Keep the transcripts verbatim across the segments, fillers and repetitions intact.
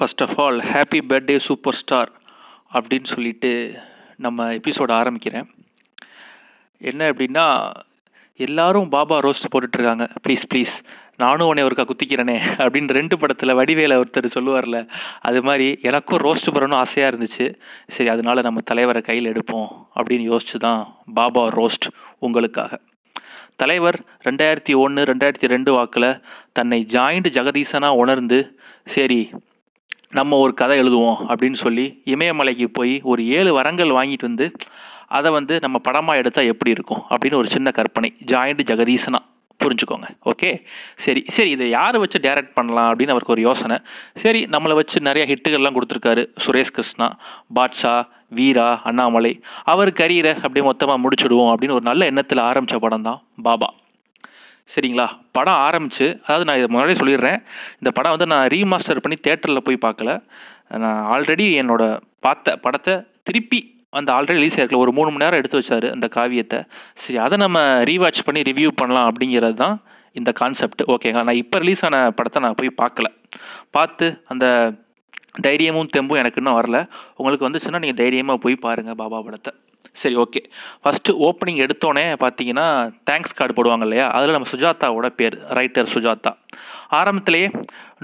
First of all happy birthday super star அப்படின்னு சொல்லிட்டு நம்ம எபிசோட ஆரம்பிக்கிறேன். என்ன அப்படின்னா, எல்லாரும் பாபா ரோஸ்ட் போட்டுட்ருக்காங்க, ப்ளீஸ் ப்ளீஸ் நானும் உன்னை ஒருக்கா குத்திக்கிறேனே அப்படின்னு ரெண்டு படத்தில் வடிவேல ஒருத்தர் சொல்லுவார்ல, அது மாதிரி எனக்கும் ரோஸ்ட் பண்ணணும் ஆசையாக இருந்துச்சு. சரி, அதனால் நம்ம தலைவரை கையில் எடுப்போம் அப்படின்னு யோசிச்சு தான் பாபா ரோஸ்ட் உங்களுக்காக. தலைவர் ரெண்டாயிரத்தி ஒன்று ரெண்டாயிரத்தி ரெண்டு வாக்கில் தன்னை ஜாயிண்ட் ஜெகதீசனாக உணர்ந்து, சரி நம்ம ஒரு கதை எழுதுவோம் அப்படின்னு சொல்லி இமயமலைக்கு போய் ஒரு ஏழு வரங்கள் வாங்கிட்டு வந்து அதை வந்து நம்ம படமாக எடுத்தால் எப்படி இருக்கும் அப்படின்னு ஒரு சின்ன கற்பனை. ஜாயிண்ட் ஜெகதீசனாக புரிஞ்சுக்கோங்க, ஓகே. சரி சரி இதை யாரை வச்சு டைரக்ட் பண்ணலாம் அப்படின்னு அவருக்கு ஒரு யோசனை. சரி, நம்மளை வச்சு நிறையா ஹிட்டுகள்லாம் கொடுத்துருக்காரு, சுரேஷ் கிருஷ்ணா, பாட்ஷா, வீரா, அண்ணாமலை, அவர் கரியரை அப்படியே மொத்தமாக முடிச்சுடுவோம் அப்படின்னு ஒரு நல்ல எண்ணத்தில் ஆரம்பித்த படம் தான் பாபா. சரிங்களா, படம் ஆரம்பித்து, அதாவது நான் இதை முன்னாடியே சொல்லிடுறேன், இந்த படம் வந்து நான் ரீமாஸ்டர் பண்ணி தேட்டரில் போய் பார்க்கல. நான் ஆல்ரெடி என்னோட பார்த்த படத்தை திருப்பி அந்த ஆல்ரெடி ரிலீஸ் ஆகிருக்கல, ஒரு மூணு மணி நேரம் எடுத்து வச்சார் அந்த காவியத்தை. சரி, அதை நம்ம ரீவாட்ச் பண்ணி ரிவ்யூ பண்ணலாம் அப்படிங்கிறது தான் இந்த கான்செப்ட், ஓகேங்களா. நான் இப்போ ரிலீஸ் ஆன படத்தை நான் போய் பார்க்கல, பார்த்து அந்த தைரியமும் தெம்பும் எனக்கு இன்னும் வரல. உங்களுக்கு வந்துச்சுன்னா நீங்கள் தைரியமாக போய் பாருங்கள் பாபா படத்தை. சரி, ஓகே. ஃபஸ்ட்டு ஓப்பனிங் எடுத்தோடனே பார்த்தீங்கன்னா தேங்க்ஸ் கார்டு போடுவாங்க இல்லையா, அதில் நம்ம சுஜாதாவோட பேர், ரைட்டர் சுஜாதா. ஆரம்பத்திலேயே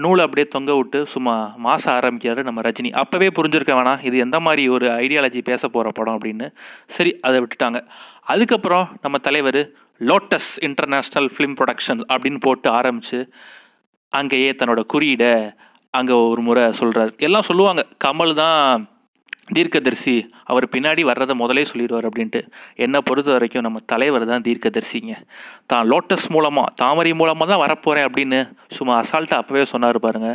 நூலை அப்படியே தொங்க விட்டு சும்மா மாதம் ஆரம்பிக்கிறாரு நம்ம ரஜினி. அப்போவே புரிஞ்சுருக்க வேணாம் இது எந்த மாதிரி ஒரு ஐடியாலஜி பேச போகிற படம் அப்படின்னு. சரி, அதை விட்டுட்டாங்க. அதுக்கப்புறம் நம்ம தலைவர் லோட்டஸ் இன்டர்நேஷ்னல் ஃபிலிம் ப்ரொடக்ஷன் அப்படின்னு போட்டு ஆரம்பித்து அங்கேயே தன்னோட குறியீடை அங்கே ஒரு முறை சொல்கிறார். எல்லாம் சொல்லுவாங்க கமல் தான் தீர்க்கதரிசி, அவர் பின்னாடி வர்றதை முதலே சொல்லிடுவார் அப்படின்ட்டு. என்னை பொறுத்த வரைக்கும் நம்ம தலைவர் தான் தீர்க்கதரிசிங்க. தான் லோட்டஸ் மூலமாக, தாமரை மூலமாக தான் வரப்போகிறேன் அப்படின்னு சும்மா அசால்ட்டாக அப்போவே சொன்னார் பாருங்க.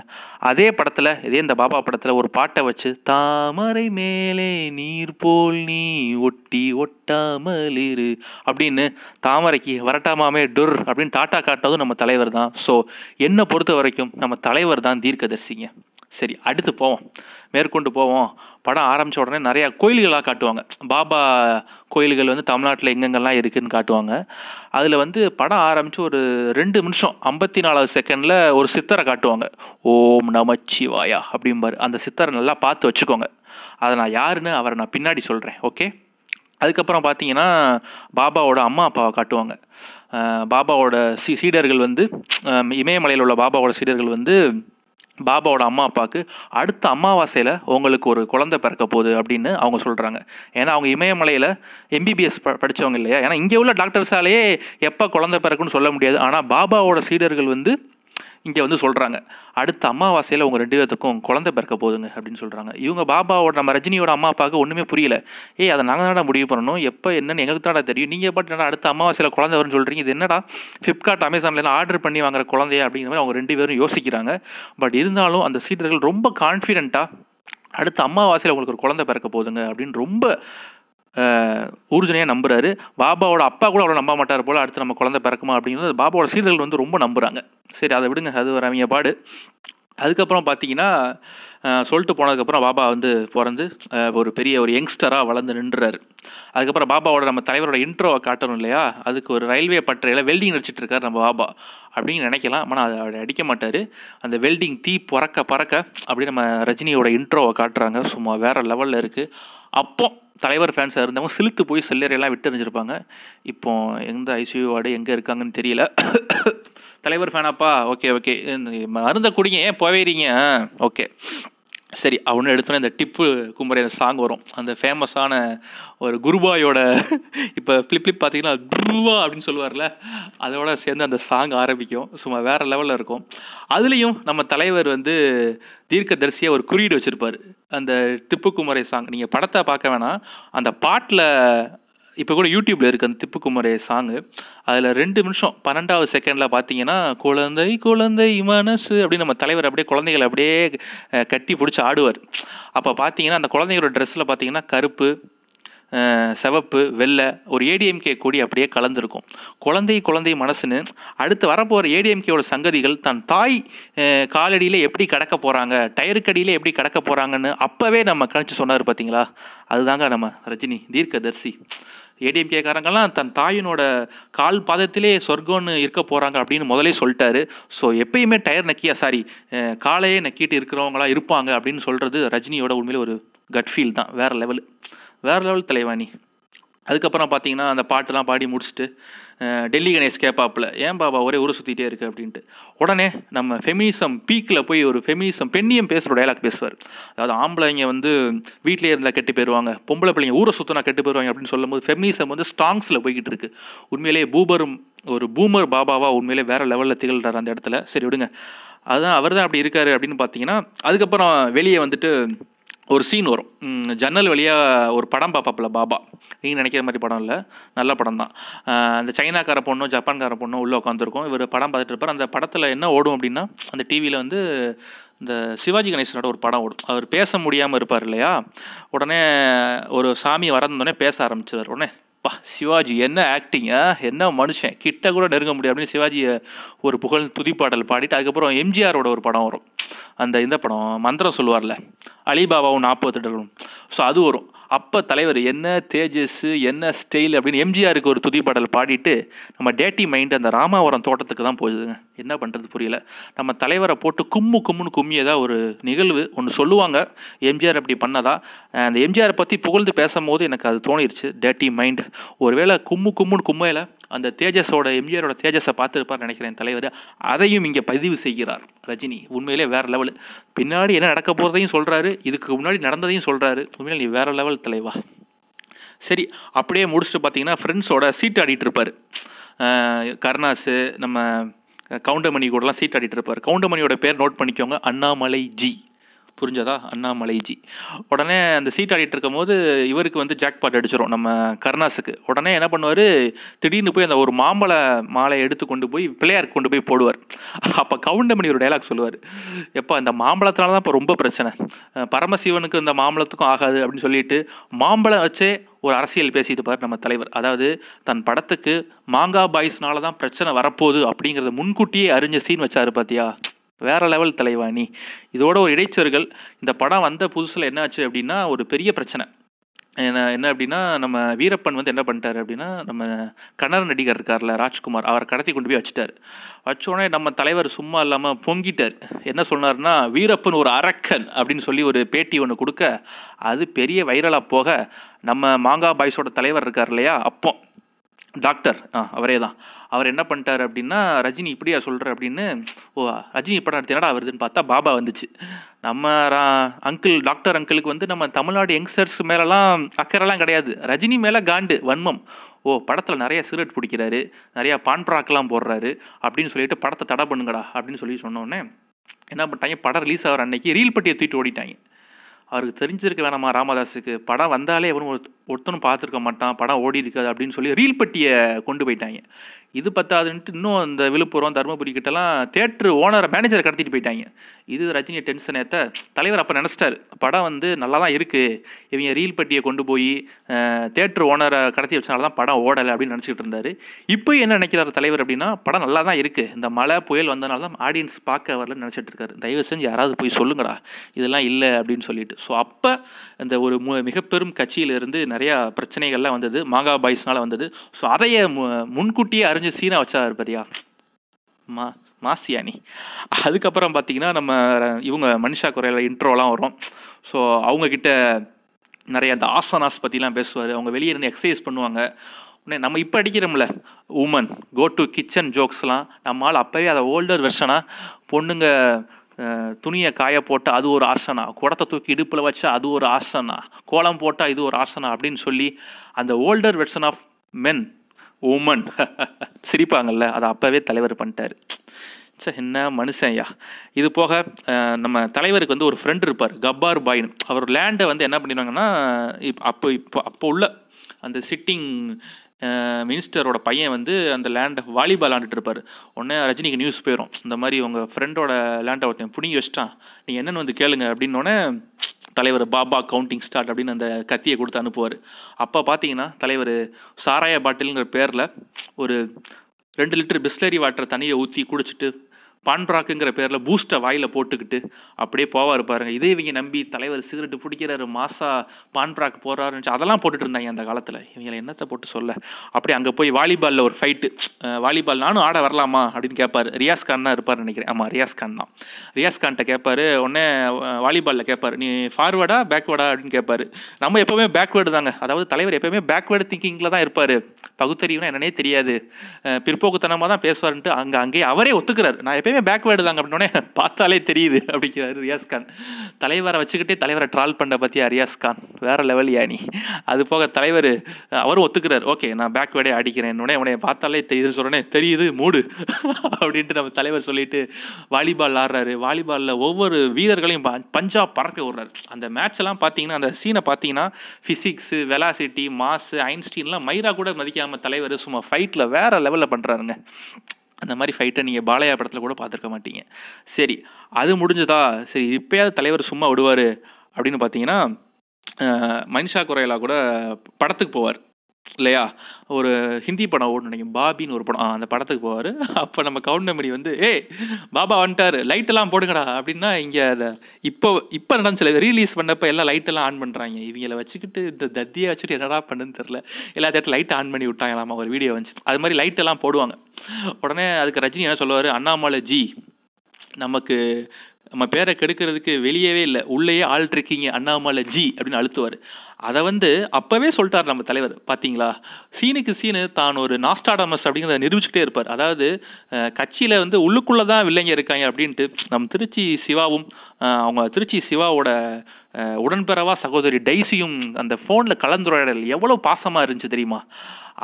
அதே படத்தில், இதே இந்த பாபா படத்தில் ஒரு பாட்டை வச்சு, தாமரை மேலே நீர் போல் நீ ஒட்டி ஒட்டாமலிரு அப்படின்னு தாமரைக்கு வரட்டாமாமே டுர் அப்படின்னு டாட்டா காட்டினதும் நம்ம தலைவர் தான். ஸோ என்னை பொறுத்த வரைக்கும் நம்ம தலைவர் தான் தீர்க்கதரிசிங்க. சரி, அடுத்து போவோம், மேற்கொண்டு போவோம். படம் ஆரம்பித்த உடனே நிறையா கோயில்களாக காட்டுவாங்க. பாபா கோயில்கள் வந்து தமிழ்நாட்டில் எங்கெங்கெல்லாம் இருக்குதுன்னு காட்டுவாங்க. அதில் வந்து படம் ஆரம்பித்து ஒரு ரெண்டு நிமிஷம் ஐம்பத்தி நாலாவது செகண்டில் ஒரு சித்தரை காட்டுவாங்க. ஓம் நமச்சிவாயா அப்படிம்பார். அந்த சித்தரை நல்லா பார்த்து வச்சுக்கோங்க, அதை நான் யாருன்னு அவரை நான் பின்னாடி சொல்கிறேன், ஓகே. அதுக்கப்புறம் பார்த்தீங்கன்னா பாபாவோட அம்மா அப்பாவை காட்டுவாங்க. பாபாவோட சீ சீடர்கள் வந்து இமயமலையில் உள்ள பாபாவோட சீடர்கள் வந்து பாபாவோட அம்மா அப்பாவுக்கு அடுத்த அமாவாசையில் உங்களுக்கு ஒரு குழந்தை பிறக்க போகுது அப்படின்னு அவங்க சொல்கிறாங்க. ஏன்னா அவங்க இமயமலையில் எம்பிபிஎஸ் ப படித்தவங்க இல்லையா. ஏன்னா இங்கே உள்ள டாக்டர்ஸாலேயே எப்போ குழந்தை பிறக்குன்னு சொல்ல முடியாது. ஆனால் பாபாவோட சீடர்கள் வந்து இங்கே வந்து சொல்கிறாங்க, அடுத்த அமாவாசையில் உங்கள் ரெண்டு பேர்த்துக்கும் குழந்தை பிறக்க போகுதுங்க அப்படின்னு சொல்கிறாங்க. இவங்க பாபாவோட, நம்ம ரஜினியோட அம்மா அப்பாவுக்கு ஒன்றுமே புரியல. ஏ அதை நாங்கள் தானே முடிவு பண்ணணும், எப்போ என்னென்னு எங்களுக்கு தானே தெரியும், நீங்கள் பட் என்னடா அடுத்த அமாவாசையில் குழந்தை வரும்னு சொல்கிறீங்க, இது என்னடா ஃப்ளிப்கார்ட் அமேசான்லாம் ஆர்டர் பண்ணி வாங்குற குழந்தைய அப்படிங்கிற மாதிரி அவங்க ரெண்டு பேரும் யோசிக்கிறாங்க. பட் இருந்தாலும் அந்த சீடர்கள் ரொம்ப கான்ஃபிடென்ட்டாக அடுத்த அமாவாசையில் உங்களுக்கு ஒரு குழந்தை பிறக்க போகுதுங்க அப்படின்னு ரொம்ப ஊர்ஜனையாக நம்புகிறாரு. பாபாவோட அப்பா கூட அவ்வளோ நம்ப மாட்டார் போல், அடுத்து நம்ம குழந்தை பிறக்குமா அப்படிங்கிறது பாபாவோட சீடர்கள் வந்து ரொம்ப நம்புகிறாங்க. சரி, அதை விடுங்க, அது ஒரு அவங்க பாடு. அதுக்கப்புறம் பார்த்தீங்கன்னா சொல்லிட்டு போனதுக்கப்புறம் பாபா வந்து பிறந்து ஒரு பெரிய ஒரு யங்ஸ்டராக வளர்ந்து நின்றுறாரு. அதுக்கப்புறம் பாபாவோட நம்ம தலைவரோட இன்ட்ரோவை காட்டணும் இல்லையா, அதுக்கு ஒரு ரயில்வே பட்டறையில் வெல்டிங் அடிச்சிட்டு இருக்காரு நம்ம பாபா அப்படின்னு நினைக்கலாம். ஆனால் அதை அவர் அடிக்க மாட்டார். அந்த வெல்டிங் தீ பறக்க பறக்க அப்படி நம்ம ரஜினியோட இன்ட்ரோவை காட்டுறாங்க. சும்மா வேறு லெவலில் இருக்குது. அப்போ தலைவர் ஃபேன்ஸாக இருந்தவங்க சிலுத்து போய் செல்லறையெல்லாம் விட்டு எறிஞ்சிருப்பாங்க. இப்போ எந்த ஐசியூ வார்டு எங்கே இருக்காங்கன்னு தெரியல. தலைவர் ஃபேனாப்பா, ஓகே ஓகே, மருந்தை குடிங்க, ஏன் போவேறீங்க, ஓகே சரி அவனு எடுத்தோன்னே இந்த டிப்பு குமரி அந்த சாங் வரும். அந்த ஃபேமஸான ஒரு குருபாயோட இப்போ ஃப்ளிப் ஃப்ளிப் பார்த்தீங்கன்னா குருவா அப்படின்னு சொல்லுவார்ல, அதோட சேர்ந்து அந்த சாங் ஆரம்பிக்கும். சும்மா வேறு லெவலில் இருக்கும். அதுலேயும் நம்ம தலைவர் வந்து தீர்க்கதரிசியாக ஒரு குறியீடு வச்சுருப்பார். அந்த திப்பு குமரி சாங் நீங்கள் படத்தை பார்க்க வேணாம், அந்த பாட்டில் இப்போ கூட யூடியூப்பில் இருக்குது அந்த திப்பு குமரி சாங்கு. அதில் ரெண்டு நிமிஷம் பன்னெண்டாவது செகண்டில் பார்த்தீங்கன்னா, குழந்தை குழந்தை மனசு அப்படின்னு நம்ம தலைவர் அப்படியே குழந்தைகளை அப்படியே கட்டி பிடிச்சி ஆடுவார். அப்போ பார்த்தீங்கன்னா அந்த குழந்தைகளோட ட்ரெஸ்ஸில் பார்த்தீங்கன்னா கருப்பு, சிவப்பு, வெள்ளை, ஒரு ஏடிஎம்கே கொடி அப்படியே கலந்துருக்கும். குழந்தை குழந்தை மனசுன்னு அடுத்து வரப்போகிற ஏடிஎம்கேவோட சங்கதிகள் தன் தாய் காலடியில் எப்படி கடக்க போகிறாங்க, டயருக்கடியில் எப்படி கடக்க போகிறாங்கன்னு அப்போவே நம்ம கணிச்சு சொன்னார் பார்த்தீங்களா. அதுதாங்க நம்ம ரஜினி தீர்க்கதரிசி. ஏடிஎம்கேக்காரங்கெல்லாம் தன் தாயினோட கால் பாதத்திலே சொர்க்கம்னு இருக்க போகிறாங்க அப்படின்னு முதலே சொல்லிட்டாரு. ஸோ எப்பயுமே டயர் நக்கியா சாரி காலையே நக்கிட்டு இருக்கிறவங்களா இருப்பாங்க அப்படின்னு சொல்கிறது ரஜினியோட உண்மையிலே ஒரு கட் ஃபீல் தான். வேறு லெவல் வேறு லெவல் தலைவாணி. அதுக்கப்புறம் பார்த்தீங்கன்னா அந்த பாட்டெலாம் பாடி முடிச்சுட்டு டெல்லி கணேஷ் கேப்பாப்பில் ஏன் பாபா ஒரே ஊரை சுற்றிட்டே இருக்குது அப்படின்ட்டு உடனே நம்ம ஃபெமினிசம் பீக்கில் போய் ஒரு ஃபெமினிசம் பெண்ணியம் பேசுகிற டயலாக் பேசுவார். அதாவது ஆம்பளைங்க வந்து வீட்டிலே இருந்தால் கெட்டு போயிடுவாங்க, பொம்பளை பிள்ளைங்க ஊரை சுற்றினா கெட்டு போயிடுவாங்க அப்படின்னு சொல்லும்போது ஃபெமினிசம் வந்து ஸ்ட்ராங்ஸில் போய்கிட்டு இருக்குது. உண்மையிலே பூபரும் ஒரு பூமர் பாபாவா உண்மையிலே வேறு லெவலில் திகழ்கிறார் அந்த இடத்துல. சரி விடுங்க, அதுதான் அவர் தான் அப்படி இருக்கார் அப்படின்னு பார்த்தீங்கன்னா. அதுக்கப்புறம் வெளியே வந்துட்டு ஒரு சீன் வரும், ஜன்னல் வழியாக ஒரு படம் பார்ப்பாப்பில்ல பாபா, நீங்கள் நினைக்கிற மாதிரி படம் இல்லை, நல்ல படம் தான். அந்த சைனாக்கார பொண்ணும் ஜப்பான்கார பொண்ணும் உள்ளே உட்காந்துருக்கும், இவர் படம் பார்த்துட்டு இருப்பார். அந்த படத்தில் என்ன ஓடும் அப்படின்னா அந்த டிவியில் வந்து இந்த சிவாஜி கணேசனோட ஒரு படம் ஓடும். அவர் பேச முடியாமல் இருப்பார் இல்லையா, உடனே ஒரு சாமி வரந்தோடனே பேச ஆரம்பிச்சிருவார். உடனே பா சிவாஜி என்ன ஆக்டிங்கா, என்ன மனுஷன், கிட்ட கூட நெருங்க முடியும் அப்படின்னு சிவாஜியை ஒரு புகழ் துதிப்பாடல் பாடிட்டு அதுக்கப்புறம் எம்ஜிஆரோட ஒரு படம் வரும், அந்த இந்த படம் மந்திரம் சொல்லுவார்ல அலிபாபாவும் நாற்பத்தெட்டு. ஸோ அது வரும். அப்போ தலைவர் என்ன தேஜஸ் என்ன ஸ்டைல் அப்படின்னு எம்ஜிஆருக்கு ஒரு துதிப்பாடல் பாடிட்டு நம்ம டேட்டி மைண்டு அந்த ராமாவரம் தோட்டத்துக்கு தான் போகுதுங்க. என்ன பண்ணுறது புரியல, நம்ம தலைவரை போட்டு கும்மு கும்முன்னு கும்மியதா ஒரு நிகழ்வு ஒன்று சொல்லுவாங்க எம்ஜிஆர் அப்படி பண்ணதா. அந்த எம்ஜிஆரை பற்றி புகழ்ந்து பேசும் போது எனக்கு அது தோணிடுச்சு, டேட்டி மைண்டு ஒருவேளை கும்மு கும்முன்னு கும்மையில் அந்த தேஜஸோட எம்ஜிஆரோட தேஜஸை பார்த்துருப்பார் நினைக்கிறேன் தலைவர். அதையும் இங்கே பதிவு செய்கிறார் ரஜினி. உண்மையிலே வேறு லெவல், பின்னாடி என்ன நடக்க போகிறதையும் சொல்கிறாரு, இதுக்கு முன்னாடி நடந்ததையும் சொல்கிறாரு. உண்மையிலே நீ வேறு லெவல் தலைவா. சரி அப்படியே முடிச்சுட்டு பார்த்தீங்கன்னா ஃப்ரெண்ட்ஸோட சீட் ஆடிட்டு இருப்பார் கருணாஸ், நம்ம கவுண்டமணி கூடலாம் சீட் ஆடிட்டு இருப்பார். கவுண்டமணியோட பேர் நோட் பண்ணிக்கோங்க, அண்ணாமலை ஜி, புரிஞ்சதா, அண்ணாமலை ஜி. உடனே அந்த சீட் ஆடிட்டு இருக்கும் போது இவருக்கு வந்து ஜாக்பாட் அடிச்சிடும் நம்ம கருணாஸுக்கு. உடனே என்ன பண்ணுவார், திடீர்னு போய் அந்த ஒரு மாம்பழ மாலையை எடுத்து கொண்டு போய் பிள்ளையாருக்கு கொண்டு போய் போடுவார். அப்போ கவுண்டமணி ஒரு டைலாக் சொல்லுவார், எப்போ இந்த மாம்பழத்தினால தான் இப்போ ரொம்ப பிரச்சனை, பரமசிவனுக்கு இந்த மாம்பழத்துக்கும் ஆகாது அப்படின்னு சொல்லிட்டு மாம்பழம் வச்சே ஒரு அரசியல் பேசிட்டு பாரு நம்ம தலைவர். அதாவது தன் படத்துக்கு மாங்கா பாய்ஸ்னால தான் பிரச்சனை வரப்போகுது அப்படிங்கிறத முன்கூட்டியே அறிஞ்ச சீன் வச்சாரு பார்த்தியா, வேற லெவல் தலைவாணி. இதோட ஒரு இடைச்சர்கள். இந்த படம் வந்த புதுசில் என்ன ஆச்சு அப்படின்னா ஒரு பெரிய பிரச்சனை என்ன என்ன அப்படின்னா நம்ம வீரப்பன் வந்து என்ன பண்ணிட்டாரு அப்படின்னா நம்ம கன்னட நடிகர் இருக்கார்ல ராஜ்குமார், அவரை கடத்தி கொண்டு போய் வச்சுட்டார். வச்சோடனே நம்ம தலைவர் சும்மா இல்லாமல் பொங்கிட்டார். என்ன சொன்னார்னா வீரப்பன் ஒரு அரக்கன் அப்படின்னு சொல்லி ஒரு பேட்டி ஒன்று கொடுக்க அது பெரிய வைரலாக போக நம்ம மாங்கா பாய்ஸோட தலைவர் இருக்கார் இல்லையா அப்போ டாக்டர் ஆ அவரே தான், அவர் என்ன பண்ணிட்டார் அப்படின்னா ரஜினி இப்படியா சொல்கிறார் அப்படின்னு, ஓ ரஜினி படம் எடுத்தேனடா வருதுன்னு பார்த்தா பாபா வந்துச்சு. நம்ம அங்கிள் டாக்டர் அங்கிளுக்கு வந்து நம்ம தமிழ்நாடு யங்ஸ்டர்ஸ் மேலெலாம் அக்கறைலாம் கிடையாது, ரஜினி மேலே காண்டு வன்மம். ஓ படத்தில் நிறைய சிகரெட் பிடிக்கிறாரு, நிறையா பான்ப்ராக்கெலாம் போடுறாரு அப்படின்னு சொல்லிட்டு படத்தை தடை பண்ணுங்கடா அப்படின்னு சொல்லி சொன்னோடனே என்ன பண்ணிட்டாங்க, படம் ரிலீஸ் ஆகிற அன்னைக்கு ரீல் பட்டியை தூக்கிட்டு ஓடிட்டாங்க. அவருக்கு தெரிஞ்சிருக்க வேணாமா ராமதாஸுக்கு, படம் வந்தாலே எவனும் ஒருத்தனும் பார்த்துருக்க மாட்டான், படம் ஓடி இருக்காது அப்படின்னு சொல்லி ரீல் பட்டியை கொண்டு போயிட்டாங்க. இது பத்தாதுன்ட்டு இன்னும் அந்த விழுப்புரம் தருமபுரி கிட்டலாம் தேட்டரு ஓனரை மேனேஜரை கடத்திட்டு போயிட்டாங்க. இது ரஜினி டென்ஷன் ஏற்ற தலைவர் அப்போ நினச்சிட்டாரு படம் வந்து நல்லா தான் இருக்குது, இவங்க ரீல் பட்டியை கொண்டு போய் தேட்டரு ஓனரை கடத்தி வச்சனால தான் படம் ஓடலை அப்படின்னு நினச்சிக்கிட்டு இருந்தார். இப்போ என்ன நினைக்கிறார் தலைவர் அப்படின்னா படம் நல்லா தான் இருக்குது, இந்த மழை புயல் வந்தனால தான் ஆடியன்ஸ் பார்க்க வரலன்னு நினச்சிட்டு இருக்காரு. தயவு செஞ்சு யாராவது போய் சொல்லுங்கடா இதெல்லாம் இல்லை அப்படின்னு சொல்லிட்டு. ஸோ அப்போ இந்த ஒரு மிக பெரும் கட்சியிலிருந்து நிறையா பிரச்சனைகள்லாம் வந்தது, மாங்கா பாய்ஸ்னால் வந்தது. ஸோ அதையே மு முன்கூட்டியே அறிஞ்சு சீனா வச்சா இருப்பதியா மா மாசியானி. அதுக்கப்புறம் பார்த்தீங்கன்னா நம்ம இவங்க மனிஷா கொய்ராலா இன்ட்ரோலாம் வரும். ஸோ அவங்கக்கிட்ட நிறைய அந்த ஆசனாஸ் பற்றிலாம் பேசுவார். அவங்க வெளியே இருந்து எக்ஸசைஸ் பண்ணுவாங்க. உடனே நம்ம இப்போ அடிக்கிறோம்ல உமன் கோ டு கிச்சன் ஜோக்ஸ்லாம் நம்ம ஆள் அப்போவே அதை ஓல்டர் வெர்ஷனாக பொண்ணுங்க துணியை காய போட்டால் அது ஒரு ஆசனா, குடத்தை தூக்கி இடுப்பில் வச்சா அது ஒரு ஆசனா, கோலம் போட்டால் இது ஒரு ஆசனா அப்படின்னு சொல்லி அந்த older version of men woman சிரிப்பாங்கள்ல அதை அப்போவே தலைவர் பண்ணிட்டார். சரி என்ன மனுஷன் யா. இது போக நம்ம தலைவருக்கு வந்து ஒரு ஃப்ரெண்ட் இருப்பார் கப்பார் பாய்னு. அவர் லேண்டை வந்து என்ன பண்ணிடுவாங்கன்னா இப்போ அப்போ இப்போ அப்போ உள்ள அந்த சிட்டிங் மினிஸ்டரோட பையன் வந்து அந்த லேண்டை வாலிபால் ஆண்டுட்டு இருப்பார். உடனே ரஜினிக்கு நியூஸ் போயிடும், இந்த மாதிரி உங்கள் ஃப்ரெண்டோட லேண்டை ஒருத்தன் பிடிங்கி வச்சிட்டான், நீங்கள் என்னென்னு வந்து கேளுங்க அப்படின்னோடனே தலைவர் பாபா கவுண்டிங் ஸ்டார்ட் அப்படின்னு அந்த கத்தியை கொடுத்து அனுப்புவார். அப்போ பார்த்தீங்கன்னா தலைவர் சாராய பாட்டிலுங்கிற பேரில் ஒரு ரெண்டு லிட்டர் பிஸ்லரி வாட்டர் தண்ணியை ஊற்றி குடிச்சிட்டு பான்ராக்குங்கிற பேரில் பூஸ்ட்டை வாயில் போட்டுக்கிட்டு அப்படியே போவார் பாருங்க. இதே இவங்க நம்பி தலைவர் சிகரெட்டு பிடிக்கிறாரு, மாசா பான்ராக்கு போகிறாருன்னு அதெல்லாம் போட்டுட்டு இருந்தாங்க அந்த காலத்தில். இவங்களை என்னத்தை போட்டு சொல்ல. அப்படி அங்கே போய் வாலிபாலில் ஒரு ஃபைட்டு, வாலிபால் நானும் ஆட வரலாமா அப்படின்னு கேட்பார். ரியாஸ் கான் தான் இருப்பார் நினைக்கிறேன். ஆமாம், ரியாஸ் கான் தான். ரியாஸ் கான்கிட்ட கேட்பார், உடனே வாலிபாலில் கேட்பார், நீ ஃபார்வேர்டா பேக்வேர்டா அப்படின்னு கேட்பார். நம்ம எப்போவுமே பேக்வேர்டு தாங்க, அதாவது தலைவர் எப்போயுமே பேக்வேர்டு திங்கிங்கில் தான் இருப்பார். பகுத்தறிவுனா என்னன்னே தெரியாது, பிற்போக்குத்தனமாக தான் பேசுவார்ன்ட்டு அங்கே அங்கேயே அவரே ஒத்துக்கிறார், நான் எப்பயுமே பேக்வேர்டு தாங்க அப்படின்னோடனே பார்த்தாலே தெரியுது அப்படிங்கிறாரு ரியாஸ்கான். தலைவரை வச்சுக்கிட்டே தலைவரை ட்ரால் பண்ண பற்றியா ரியாஸ்கான், வேறு லெவல் யானி. அது போக தலைவர் அவரும் ஒத்துக்கிறார், ஓகே நான் பேக்வேர்டே அடிக்கிறேன் உடனே உடனே பார்த்தாலே தெரியுது சொல்கிறேனே, தெரியுது மூடு அப்படின்ட்டு நம்ம தலைவர் சொல்லிட்டு வாலிபால் ஆடுறாரு. வாலிபாலில் ஒவ்வொரு வீரர்களையும் பஞ்சாப் பறக்க விடுறாரு. அந்த மேட்செல்லாம் பார்த்தீங்கன்னா, அந்த சீனை பார்த்தீங்கன்னா, ஃபிசிக்ஸு, வெலாசிட்டி, மாசு, ஐன்ஸ்டீன்லாம் மயிரா கூட மதிக்காம தலைவர் சும்மா ஃபைட்டில் வேற லெவலில் பண்ணுறாருங்க. அந்த மாதிரி ஃபைட்டை நீங்கள் பாலையா படத்தில் கூட பார்த்துருக்க மாட்டீங்க. சரி, அது முடிஞ்சதா, சரி இப்போயாவது தலைவர் சும்மா விடுவார் அப்படின்னு பார்த்தீங்கன்னா, மனிஷா கொய்ராலா கூட படத்துக்கு போவார் இல்லையா, ஒரு ஹிந்தி படம் ஓடணும் நினைக்கும், பாபின்னு ஒரு படம், அந்த படத்துக்கு போவார். அப்போ நம்ம கவுண்டமணி வந்து, ஏய் பாபா வந்துட்டார் லைட்டெல்லாம் போடுங்கடா அப்படின்னா, இங்கே அதை இப்போ இப்போ நடந்துச்சு ரீலீஸ் பண்ணப்போ எல்லாம் லைட்டெல்லாம் ஆன் பண்ணுறாங்க. இவங்களை வச்சுக்கிட்டு இந்த தத்தியை வச்சுட்டு என்னடா பண்ணுன்னு தெரில, எல்லா தேட்டரும் லைட்டை ஆன் பண்ணி விட்டாங்களாமா, ஒரு வீடியோ வந்துச்சு. அது மாதிரி லைட்டெல்லாம் போடுவாங்க. உடனே அதுக்கு ரஜினி என்ன சொல்லுவார், அண்ணாமலை ஜி நமக்கு நம்ம பேரை கெடுக்கிறதுக்கு வெளியவே இல்லை, உள்ளேயே ஆள் இருக்கீங்க அண்ணாமலை ஜி அப்படின்னு அழுத்துவார். அதை வந்து அப்போவே சொல்லிட்டார் நம்ம தலைவர். பார்த்தீங்களா, சீனுக்கு சீனு தான் ஒரு நாஸ்டாடமஸ் அப்படிங்கிறத நிரூபிச்சுக்கிட்டே இருப்பார். அதாவது கட்சியில் வந்து உள்ளுக்குள்ளே தான் வில்லைங்க இருக்காங்க அப்படின்ட்டு. நம்ம திருச்சி சிவாவும் அவங்க திருச்சி சிவாவோட உடன்பெறவா சகோதரி டைசியும் அந்த ஃபோனில் கலந்துரையாடல் எவ்வளோ பாசமாக இருந்துச்சு தெரியுமா.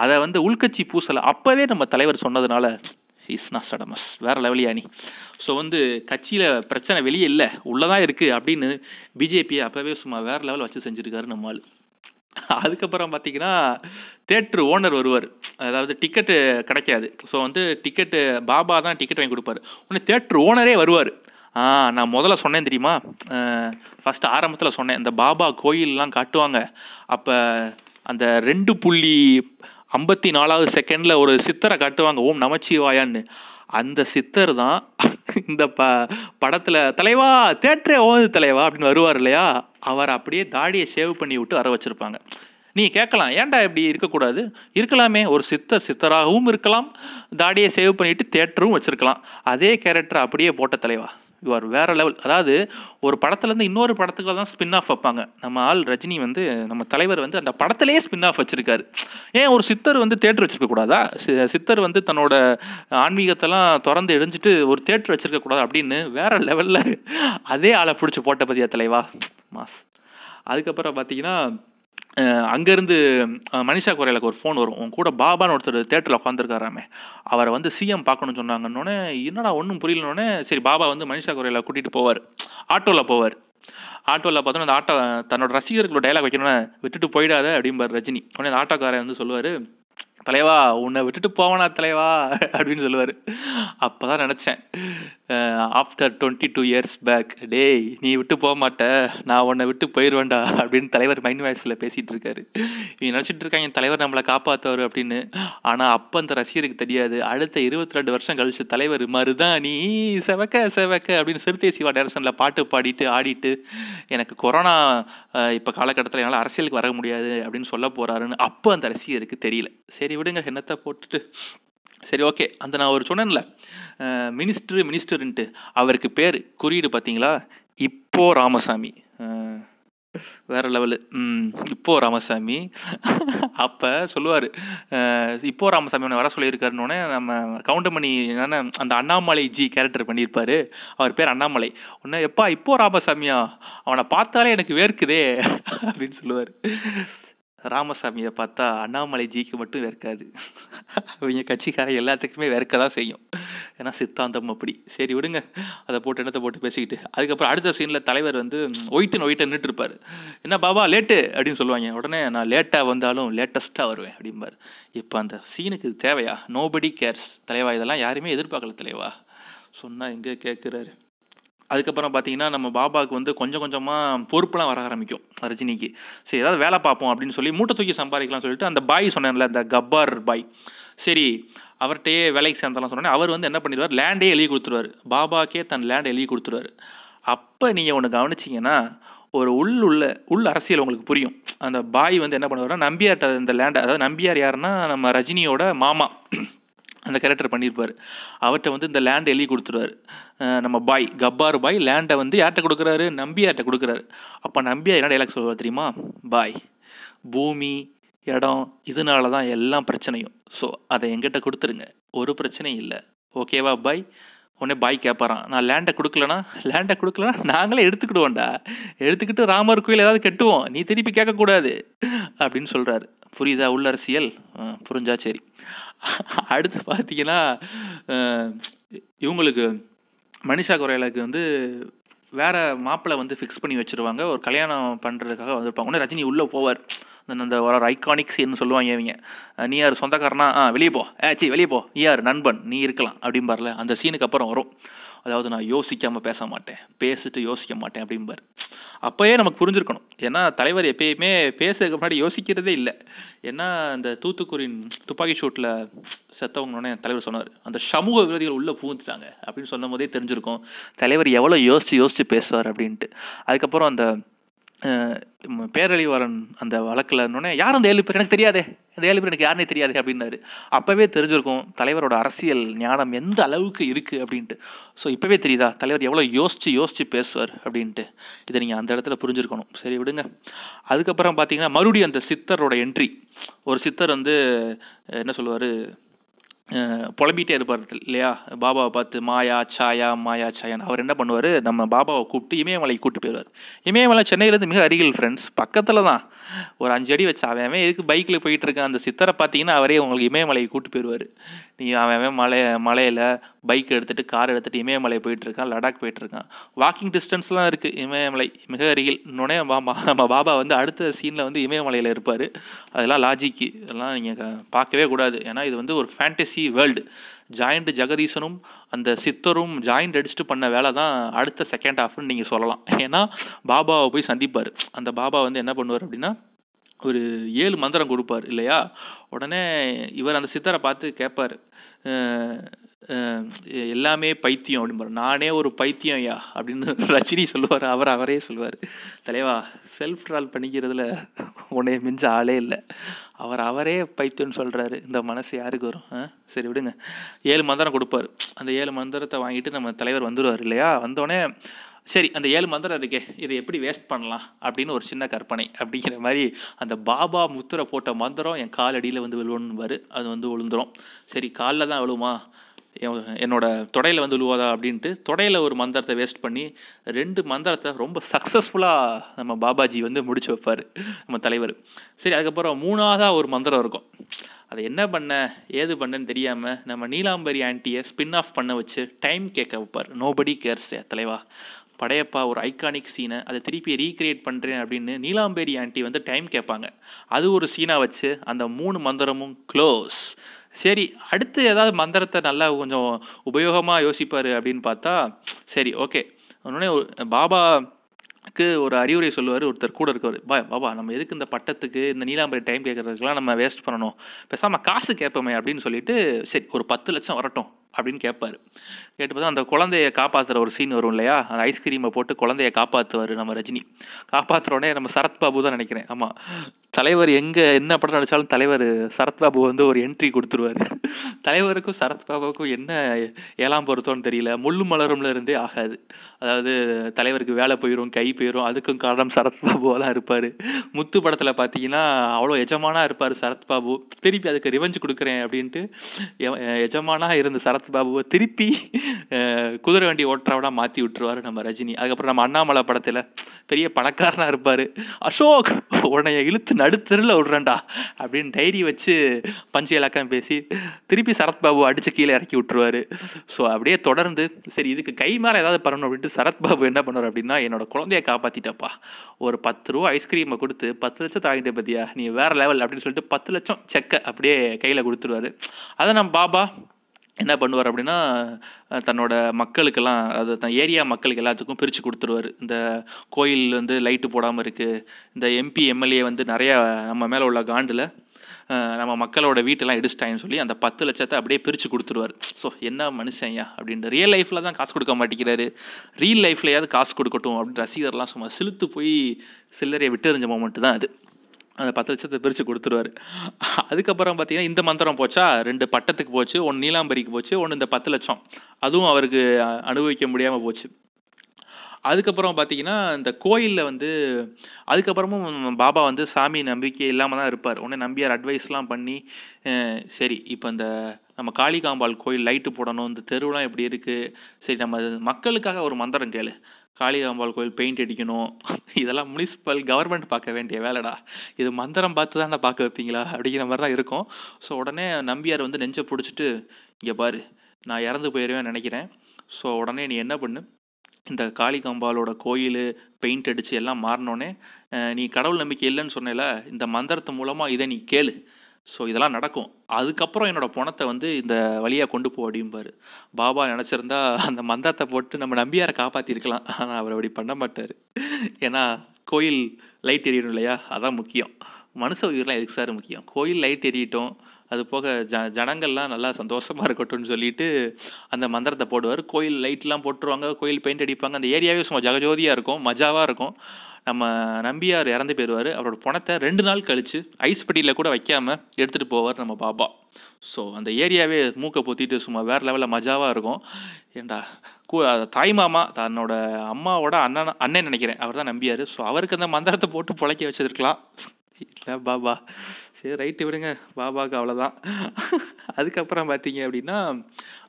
அதை வந்து உள்கட்சி பூசலை அப்போவே நம்ம தலைவர் சொன்னதுனால இஸ் நாஸ்டாடமஸ் வேறு லெவலியானி. ஸோ வந்து கட்சியில் பிரச்சனை வெளியே இல்லை, உள்ளதான் இருக்குது அப்படின்னு பிஜேபியை அப்போவே சும்மா வேறு லெவல் வச்சு செஞ்சுருக்காரு நம்மால். அதுக்கப்புறம் பார்த்தீங்கன்னா தேட்ரு ஓனர் வருவார். அதாவது டிக்கெட்டு கிடைக்காது. ஸோ வந்து டிக்கெட்டு பாபா தான் டிக்கெட் வாங்கி கொடுப்பாரு. உடனே தேட்ரு ஓனரே வருவார். ஆ நான் முதல்ல சொன்னேன் தெரியுமா, ஃபஸ்ட்டு ஆரம்பத்தில் சொன்னேன், இந்த பாபா கோயிலெலாம் காட்டுவாங்க, அப்போ அந்த ரெண்டு புள்ளி ஐம்பத்தி நாலாவது செகண்டில் ஒரு சித்தரை காட்டுவாங்க, ஓம் நமச்சிவாயான்னு. அந்த சித்தர் தான் இந்த ப படத்தில் தலைவா தேட்டரே ஓது தலைவா அப்படின்னு வருவார் இல்லையா, அவர் அப்படியே தாடியை சேவ் பண்ணி விட்டு வர வச்சுருப்பாங்க. நீ கேட்கலாம், ஏன்டா இப்படி இருக்கக்கூடாது, இருக்கலாமே, ஒரு சித்தர் சித்தராகவும் இருக்கலாம், தாடியை சேவ் பண்ணிவிட்டு தேட்டரும் வச்சுருக்கலாம், அதே கேரக்டரை அப்படியே போட்ட தலைவா இவர் வேறு லெவல். அதாவது ஒரு படத்துலேருந்து இன்னொரு படத்துக்குள்ள தான் ஸ்பின் ஆஃப் வைப்பாங்க. நம்ம ஆள் ரஜினி வந்து நம்ம தலைவர் வந்து அந்த படத்துலேயே ஸ்பின் ஆஃப் வச்சுருக்காரு. ஏன் ஒரு சித்தர் வந்து தேட்டர் வச்சுருக்கக்கூடாதா, சித்தர் வந்து தன்னோட ஆன்மீகத்தெல்லாம் திறந்து எரிஞ்சிட்டு ஒரு தேட்டர் வச்சுருக்கக்கூடாது அப்படின்னு வேறு லெவலில் அதே ஆளை பிடிச்சி போட்ட பற்றியா தலைவா மாஸ். அதுக்கப்புறம் பார்த்தீங்கன்னா அங்கேருந்து மனிஷா கொய்ராலாக்கு ஒரு ஃபோன் வரும், உன் கூட பாபான்னு ஒருத்தர் தேட்டரில் உட்காந்துருக்காராமே, அவரை வந்து சிஎம் பார்க்கணும்னு சொன்னாங்கன்னொன்னே என்னடா ஒன்றும் புரியலன்னொன்னே சரி பாபா வந்து மனிஷா கொய்ராலா கூட்டிகிட்டு போவார். ஆட்டோவில் போவார். ஆட்டோவில் பார்த்தோன்னா அந்த ஆட்டோ தன்னோட ரசிகர்களோட டைலாக் வைக்கணும்னா விட்டுட்டு போயிடாத அப்படிம்பார் ரஜினி. உடனே அந்த ஆட்டோக்காரை வந்து சொல்லுவார், தலைவா உன்னை விட்டுட்டு போவனா தலைவா அப்படின்னு சொல்லுவார். அப்போ தான் நினச்சேன், after twenty two years back, டேய் நீ விட்டு போக மாட்ட நான் உன்னை விட்டு போயிடுவேண்டா அப்படின்னு தலைவர் மைண்ட் வாய்ஸில் பேசிகிட்டு இருக்காரு. இவங்க நினச்சிட்டு இருக்காங்க தலைவர் நம்மளை காப்பாற்றுவார் அப்படின்னு. ஆனால் அப்போ அந்த ரசிகருக்கு தெரியாது, அடுத்த இருபத்தி ரெண்டு வருஷம் கழிச்சு தலைவர் மறுதான் நீ செவக்க செவக்க அப்படின்னு சிறுத்தை சிவா டைரக்ஷனில் பாட்டு பாடிட்டு ஆடிட்டு எனக்கு கொரோனா இப்போ காலகட்டத்தில் என்னால் அரசியலுக்கு வர முடியாது அப்படின்னு சொல்ல போகிறாருன்னு அப்போ அந்த ரசிகருக்கு தெரியல. சரி விடுங்க என்னத்தை போட்டுட்டு, சரி ஓகே. அந்த நான் ஒரு சொன்னேன்ல மினிஸ்டரு மினிஸ்டருன்ட்டு, அவருக்கு பேர் குறியீடு பார்த்தீங்களா, இப்போ ராமசாமி, வேறு லெவலு. இப்போ ராமசாமி அப்போ சொல்லுவார், இப்போ ராமசாமி ஒன்று வர சொல்லியிருக்காருன்னொன்னே நம்ம கவுண்டமணி தானே அந்த அண்ணாமலை ஜி கேரக்டர் பண்ணியிருப்பார், அவர் பேர் அண்ணாமலை. ஒன்று எப்பா இப்போ ராமசாமியா அவனை பார்த்தாலே எனக்கு வேர்க்குதே அப்படின்னு சொல்லுவார். ராமசாமியை பார்த்தா அண்ணாமலை ஜிக்கு மட்டும் வேர்க்காது, அவங்க கட்சிக்கார எல்லாத்துக்குமே வேர்க்க தான் செய்யும், ஏன்னா சித்தாந்தம் அப்படி. சரி விடுங்க அதை போட்டு என்னத்தை போட்டு பேசிக்கிட்டு. அதுக்கப்புறம் அடுத்த சீனில் தலைவர் வந்து ஒயிட்டு ஒயிட்டு நின்றுட்டு இருப்பார். என்ன பாபா லேட்டு அப்படின்னு சொல்லுவாங்க. உடனே நான் லேட்டாக வந்தாலும் லேட்டஸ்ட்டாக வருவேன் அப்படிம்பார். இப்போ அந்த சீனுக்கு தேவையா, நோபடி கேர்ஸ் தலைவா, இதெல்லாம் யாருமே எதிர்பார்க்கல தலைவா சொன்னால் எங்கே கேட்குறாரு. அதுக்கப்புறம் பார்த்தீங்கன்னா நம்ம பாபாவுக்கு வந்து கொஞ்சம் கொஞ்சமாக பொறுப்புலாம் வர ஆரம்பிக்கும் ரஜினிக்கு. சரி ஏதாவது வேலை பார்ப்போம் அப்படின்னு சொல்லி மூட்டை தூக்கி சம்பாதிக்கலாம்னு சொல்லிட்டு அந்த பாய் சொன்னேன்ல அந்த கப்பார் பாய், சரி அவர்கிட்டயே வேலைக்கு சேர்ந்தாலும் சொன்னோன்னே அவர் வந்து என்ன பண்ணிடுவார், லேண்டே எழுதி கொடுத்துருவார், பாபாக்கே தன் லேண்ட் எழுதி கொடுத்துருவார். அப்போ நீங்கள் ஒன்று கவனிச்சிங்கன்னா ஒரு உள்ள உள்ள உள் அரசியல் உங்களுக்கு புரியும். அந்த பாய் வந்து என்ன பண்ணுவார்னா நம்பியார்ட்ட இந்த லேண்டை, அதாவது நம்பியார் யாருன்னா நம்ம ரஜினியோட மாமா, அந்த கேரக்டர் பண்ணியிருப்பார், அவர்கிட்ட வந்து இந்த லேண்டை எழுதி கொடுத்துருவார் நம்ம பாய், கப்பார் பாய். லேண்டை வந்து யார்கிட்ட கொடுக்குறாரு, நம்பியார்கிட்ட கொடுக்குறாரு. அப்போ நம்பியார் என்ன டைலாக் சொல்லுவார் தெரியுமா, பாய் பூமி இடம் இதனால தான் எல்லாம் பிரச்சனையும், ஸோ அதை எங்கிட்ட கொடுத்துருங்க, ஒரு பிரச்சனையும் இல்லை, ஓகேவா பாய். உடனே பாய் கேட்பாரான், நான் லேண்டை கொடுக்கலனா லேண்டை கொடுக்கலனா நாங்களே எடுத்துக்கிடுவோம்டா, எடுத்துக்கிட்டு ராமர் கோயில் ஏதாவது கட்டுவோம், நீ திருப்பி கேட்கக்கூடாது அப்படின்னு சொல்கிறாரு. புரியுதா உள்ள அரசியல்? புரிஞ்சா சரி. அடுத்து பார்த்தீங்கன்னா இவங்களுக்கு மனிஷா கொய்ராலாவுக்கு வந்து வேறு மாப்பிள்ளை வந்து ஃபிக்ஸ் பண்ணி வச்சுருவாங்க, ஒரு கல்யாணம் பண்ணுறதுக்காக வந்திருப்பாங்க. உடனே ரஜினி உள்ளே போவார். அந்த ஒரு ஐகானிக் சீன்னு சொல்லுவாங்க இவங்க, நீ யார் சொந்தக்காரனா, ஆ வெளியே போ, ஆச்சி வெளியே போ, நீ யார் நண்பன், நீ இருக்கலாம் அப்படின்பார்ல. அந்த சீனுக்கு அப்புறம் வரும், அதாவது நான் யோசிக்காமல் பேச மாட்டேன், பேசிட்டு யோசிக்க மாட்டேன் அப்படிம்பார். அப்போயே நமக்கு புரிஞ்சுருக்கணும், ஏன்னா தலைவர் எப்பயுமே பேசுறதுக்கு முன்னாடி யோசிக்கிறதே இல்லை. ஏன்னா இந்த தூத்துக்குடியின் துப்பாக்கி சூட்டில் செத்தவங்கன்னே தலைவர் சொன்னார், அந்த சமூக விரோதிகள் உள்ளே பூந்துட்டாங்க அப்படின்னு சொன்ன போதே தெரிஞ்சிருக்கும் தலைவர் எவ்வளோ யோசித்து யோசித்து பேசுவார் அப்படின்ட்டு. அதுக்கப்புறம் அந்த பேரழிவாரன் அந்த வழக்கில் இருந்தோடனே, யாரும் இந்த ஏழு பேர் எனக்கு தெரியாதே, இந்த ஏழு பேர் எனக்கு யாருனே தெரியாது அப்படின்னாரு. அப்போவே தெரிஞ்சிருக்கும் தலைவரோட அரசியல் ஞானம் எந்த அளவுக்கு இருக்குது அப்படின்ட்டு. ஸோ இப்போவே தெரியுதா தலைவர் எவ்வளோ யோசித்து யோசித்து பேசுவார் அப்படின்ட்டு. இதை நீங்கள் அந்த இடத்துல புரிஞ்சுருக்கணும். சரி விடுங்க. அதுக்கப்புறம் பார்த்தீங்கன்னா மறுபடியும் அந்த சித்தரோட என்ட்ரி. ஒரு சித்தர் வந்து என்ன சொல்லுவார், புலம்பிகிட்டே இருப்பார் இல்லையா பாபாவை பார்த்து, மாயா சாயா மாயா சாயான்னு. அவர் என்ன பண்ணுவார், நம்ம பாபாவை கூப்பிட்டு இமயமலைக்கு கூப்பிட்டு போயிடுவார். இமயமலை சென்னையிலேருந்து மிக அருகில் ஃப்ரெண்ட்ஸ், பக்கத்தில் தான், ஒரு அஞ்சு அடி வச்சு அவன் அவன் இருக்கு பைக்கில் போயிட்டு இருக்கான். அந்த சித்தரை பார்த்தீங்கன்னா அவரே உங்களுக்கு இமயமலைக்கு கூப்பிட்டு போயிடுவார். நீ அவன் மலை மலையில் பைக் எடுத்துகிட்டு கார் எடுத்துகிட்டு இமயமலை போயிட்டுருக்கான், லடாக் போயிட்டுருக்கான். வாக்கிங் டிஸ்டன்ஸ்லாம் இருக்குது இமயமலை மிக அருகில். இன்னொன்னே பாபா நம்ம பாபா வந்து அடுத்த சீனில் வந்து இமயமலையில் இருப்பார். அதெல்லாம் லாஜிக்கு, அதெல்லாம் நீங்கள் பார்க்கவே கூடாது. ஏன்னா இது வந்து ஒரு ஃபேண்டசி வேர்ல்டு. ஜாயிண்ட் ஜெகதீசனும் அந்த சித்தரும் ஜாயிண்ட் அடிச்சுட்டு பண்ண வேலை தான் அடுத்த செகண்ட் ஹாஃப்னு நீங்கள் சொல்லலாம். ஏன்னா பாபாவை போய் சந்திப்பார். அந்த பாபா வந்து என்ன பண்ணுவார் அப்படின்னா ஒரு ஏழு மந்திரம் கொடுப்பார் இல்லையா. உடனே இவர் அந்த சித்தரை பார்த்து கேட்பார், எல்லாமே பைத்தியம் அப்படின்பார். நானே ஒரு பைத்தியம் யா அப்படின்னு ரஜினி சொல்லுவார். அவர் அவரே சொல்லுவார், தலைவா செல்ஃப் ட்ரால் பண்ணிக்கிறதுல உன்னைய மிஞ்ச ஆளே இல்லை. அவர் அவரே பைத்தியம்னு சொல்கிறாரு. இந்த மனசு யாருக்கு வரும்? சரி விடுங்க. ஏழு மந்திரம் கொடுப்பார். அந்த ஏழு மந்திரத்தை வாங்கிட்டு நம்ம தலைவர் வந்துடுவார் இல்லையா. வந்தோடனே சரி அந்த ஏழு மந்திரம் இருக்கே இதை எப்படி வேஸ்ட் பண்ணலாம் அப்படின்னு ஒரு சின்ன கற்பனை அப்படிங்கிற மாதிரி அந்த பாபா முத்திரை போட்ட மந்திரம் என் காலடியில் வந்து விழுவணும்பார். அது வந்து விழுந்துடும். சரி காலில் தான் விழுமா, என்னோட தொடையில் வந்து விழுவாதா அப்படின்ட்டு தொடையில் ஒரு மந்திரத்தை வேஸ்ட் பண்ணி ரெண்டு மந்திரத்தை ரொம்ப சக்ஸஸ்ஃபுல்லாக நம்ம பாபாஜி வந்து முடிச்சு வைப்பார் நம்ம தலைவர். சரி அதுக்கப்புறம் மூணாவதாக ஒரு மந்திரம் இருக்கும். அதை என்ன பண்ண ஏது பண்ணன்னு தெரியாமல் நம்ம நீலாம்பரி ஆண்டியை ஸ்பின் ஆஃப் பண்ண வச்சு டைம் கேட்க வைப்பார். நோபடி கேர்ஸ் தலைவா படையப்பா ஒரு ஐகானிக் சீனை அதை திருப்பி ரீக்ரியேட் பண்ணுறேன் அப்படின்னு நீலாம்பேரி ஆண்டி வந்து டைம் கேட்பாங்க. அது ஒரு சீனாக வச்சு அந்த மூணு மந்திரமும் க்ளோஸ். சரி அடுத்து ஏதாவது மந்திரத்தை நல்லா கொஞ்சம் உபயோகமாக யோசிப்பார் அப்படின்னு பார்த்தா சரி ஓகே. உடனே பாபா ஒரு அறிவுரை சொல்லுவார். ஒருத்தர் கூட இருக்கவர், பா பாபா நம்ம எதுக்கு இந்த பட்டத்துக்கு இந்த நீலாம்பரி டைம் கேட்கறதுக்கெல்லாம் நம்ம வேஸ்ட் பண்ணணும், பேசாமல் காசு கேட்போமே அப்படின்னு சொல்லிட்டு சரி ஒரு பத்து லட்சம் வரட்டும் அப்படின்னு கேட்பார். கேட்டு பார்த்தா அந்த குழந்தைய காப்பாற்றுற ஒரு சீன் வரும் இல்லையா. அந்த ஐஸ்கிரீமை போட்டு குழந்தைய காப்பாற்றுவார் நம்ம ரஜினி. காப்பாற்றுறோடனே நம்ம சரத் பாபு தான் நினைக்கிறேன். ஆமாம் தலைவர் எங்கே என்ன படம் நடித்தாலும் தலைவர் சரத் பாபு வந்து ஒரு என்ட்ரி கொடுத்துருவார். தலைவருக்கும் சரத் பாபுக்கும் என்ன ஏழாம் பொருத்தோன்னு தெரியல. முள்ளு மலரும்ல இருந்தே ஆகாது. அதாவது தலைவருக்கு வேலை போயிடும், கை போயிடும், அதுக்கும் காரணம் சரத் பாபுவாக தான் இருப்பார். முத்து படத்தில் பார்த்தீங்கன்னா அவ்வளோ எஜமானாக இருப்பார் சரத் பாபு. திருப்பி அதுக்கு ரிவெஞ்ச் கொடுக்குறேன் அப்படின்ட்டு எஜமானாக இருந்த சரத் பாபுவை திருப்பி குதிரை வண்டி ஓட்டுறவனா மாற்றி விட்டுருவார் நம்ம ரஜினி. அதுக்கப்புறம் நம்ம அண்ணாமலை படத்தில் பெரிய பணக்காரனாக இருப்பார். அசோக் உன்னைய இழுத்து நடுத்தருல விடுறேன்டா அப்படின்னு டைரி வச்சு பஞ்சு இலக்கம் பேசி திருப்பி சரத்பாபு அடிச்சு கீழே இறக்கி விட்டுருவாரு. ஸோ அப்படியே தொடர்ந்து சரி இதுக்கு கை மேலே ஏதாவது பண்ணணும் அப்படின்ட்டு சரத்பாபு என்ன பண்ணுவார் அப்படின்னா என்னோட குழந்தைய காப்பாற்றிட்டப்பா, ஒரு பத்து ரூபா ஐஸ்கிரீமை கொடுத்து பத்து லட்சம் தாங்கிட்டே பார்த்தியா, நீ வேற லெவல் அப்படின்னு சொல்லிட்டு பத்து லட்சம் செக்கை அப்படியே கையில் கொடுத்துருவாரு. அதை நம்ம பாபா என்ன பண்ணுவார் அப்படின்னா தன்னோட மக்களுக்கெல்லாம், அது தன் ஏரியா மக்களுக்கு எல்லாத்துக்கும் பிரித்து கொடுத்துருவார். இந்த கோயில் வந்து லைட்டு போடாமல் இருக்குது, இந்த எம்பி எம்எல்ஏ வந்து நிறையா நம்ம மேலே உள்ள காண்டில் நம்ம மக்களோட வீட்டெல்லாம் இடிச்சிட்டாங்கன்னு சொல்லி அந்த பத்து லட்சத்தை அப்படியே பிரித்து கொடுத்துருவார். ஸோ என்ன மனுஷன் ஐயா அப்படின்ற, ரியல் லைஃப்பில் தான் காசு கொடுக்க மாட்டேங்கிறாரு, ரியல் லைஃப்லையாவது காசு கொடுக்கட்டும் அப்படின்னு ரசிகர்லாம் சும்மா சிலுத்து போய் சில்லறையை விட்டெறிஞ்ச மொமெண்ட்டு தான் அது. அந்த பத்து லட்சத்தை பிரித்து கொடுத்துருவார். அதுக்கப்புறம் பார்த்தீங்கன்னா இந்த மந்திரம் போச்சா, ரெண்டு பட்டத்துக்கு போச்சு, ஒன்று நீலாம்பரிக்கு போச்சு, ஒன்று இந்த பத்து லட்சம், அதுவும் அவருக்கு அனுபவிக்க முடியாமல் போச்சு. அதுக்கப்புறம் பார்த்தீங்கன்னா இந்த கோயிலில் வந்து அதுக்கப்புறமும் பாபா வந்து சாமி நம்பிக்கை இல்லாமல் தான் இருப்பார். உடனே நம்பியார் அட்வைஸ்லாம் பண்ணி சரி இப்போ இந்த நம்ம காளிகாம்பாள் கோயில் லைட்டு போடணும், இந்த தெருவெலாம் எப்படி இருக்குது, சரி நம்ம மக்களுக்காக ஒரு மந்திரம் கேளு, காளிகாம்பாள் கோயில் பெயிண்ட் அடிக்கணும், இதெல்லாம் முனிசிபல் கவர்மெண்ட் பார்க்க வேண்டிய வேலைடா, இது மந்திரம் பார்த்து தான் நான் பார்க்க வைப்பீங்களா அப்படிங்கிற மாதிரி தான் இருக்கும். ஸோ உடனே நம்பியார் வந்து நெஞ்சை பிடிச்சிட்டு இங்கே பாரு நான் இறந்து போயிடுவேன் நினைக்கிறேன், ஸோ உடனே நீ என்ன பண்ணு, இந்த காளிகாம்பாலோட கோயில் பெயிண்ட் அடித்து எல்லாம் மாறினோடனே நீ கடவுள் நம்பிக்கை இல்லைன்னு சொன்னேல, இந்த மந்திரத்து மூலமாக இதை நீ கேளு, ஸோ இதெல்லாம் நடக்கும், அதுக்கப்புறம் என்னோடய பணத்தை வந்து இந்த வழியாக கொண்டு போ அப்படிம்பார். பாபா நினச்சிருந்தா அந்த மந்திரத்தை போட்டு நம்ம நம்பியாரை காப்பாற்றிருக்கலாம், ஆனால் அவர் அப்படி பண்ண மாட்டார். ஏன்னா கோயில் லைட் எரியணும் இல்லையா, அதான் முக்கியம், மனுஷ உயிரெலாம் எதுக்கு சார் முக்கியம், கோயில் லைட் எரியட்டும், அது போக ஜ ஜனங்கள்லாம் நல்லா சந்தோஷமாக இருக்கட்டும்னு சொல்லிட்டு அந்த மந்திரத்தை போடுவார். கோயில் லைட்லாம் போட்டுருவாங்க, கோயில் பெயிண்ட் அடிப்பாங்க, அந்த ஏரியாவே சும்மா ஜகஜோதியாக இருக்கும், மஜாவாக இருக்கும். நம்ம நம்பியார் இறந்து போயிடுவார். அவரோட பணத்தை ரெண்டு நாள் கழித்து ஐஸ் பெட்டியில் கூட வைக்காமல் எடுத்துகிட்டு போவார் நம்ம பாபா. ஸோ அந்த ஏரியாவே மூக்கை பொத்திட்டு சும்மா வேறு லெவலில் மஜாவாக இருக்கும். ஏண்டா கூ தாய்மாமா தன்னோட அம்மாவோட அண்ணன் அண்ணன் நினைக்கிறேன் அவர் தான் நம்பியார். ஸோ அவருக்கு அந்த மந்திரத்தை போட்டு பிழைக்க வச்சுருக்கலாம் இல்லை பாபா. சரி ரைட்டு விடுங்க, பாபாவுக்கு அவ்வளோதான். அதுக்கப்புறம் பார்த்தீங்க அப்படின்னா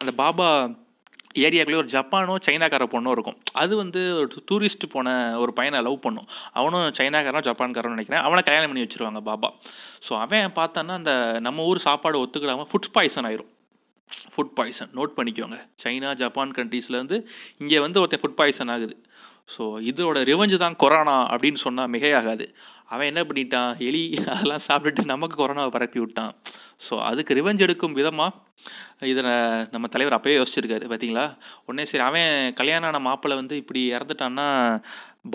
அந்த பாபா ஏரியாக்குள்ளேயே ஒரு ஜப்பானோ சைனாக்கார பொண்ணும் இருக்கும். அது வந்து ஒரு டூரிஸ்ட் போன ஒரு பையனை லவ் பண்ணும். அவனும் சைனாக்காரனோ ஜப்பான்காரனோ நினைக்கிறேன். அவனை கல்யாணம் பண்ணி வச்சுருவாங்க பாபா. ஸோ அவன் பார்த்தான்னா அந்த நம்ம ஊர் சாப்பாடு ஒத்துக்கிடாமல் ஃபுட் பாய்சன் ஆயிரும். ஃபுட் பாய்சன் நோட் பண்ணிக்குவாங்க, சைனா ஜப்பான் கண்ட்ரீஸ்லேருந்து இங்கே வந்து ஒருத்தன் ஃபுட் பாய்சன் ஆகுது. ஸோ இதோட ரிவெஞ்சு தான் கொரோனா அப்படின்னு சொன்னால் மிகையாகாது. அவன் என்ன பண்ணிட்டான், எலி அதெல்லாம் சாப்பிட்டுட்டு நமக்கு கொரோனாவை பரப்பி விட்டான். ஸோ அதுக்கு ரிவெஞ்ச் எடுக்கும் விதமாக இதை நம்ம தலைவர் அப்போயே யோசிச்சிருக்காரு பார்த்தீங்களா. உடனே சரி அவன் கல்யாணம் ஆன மாப்பிள்ளை வந்து இப்படி இறந்துட்டான்னா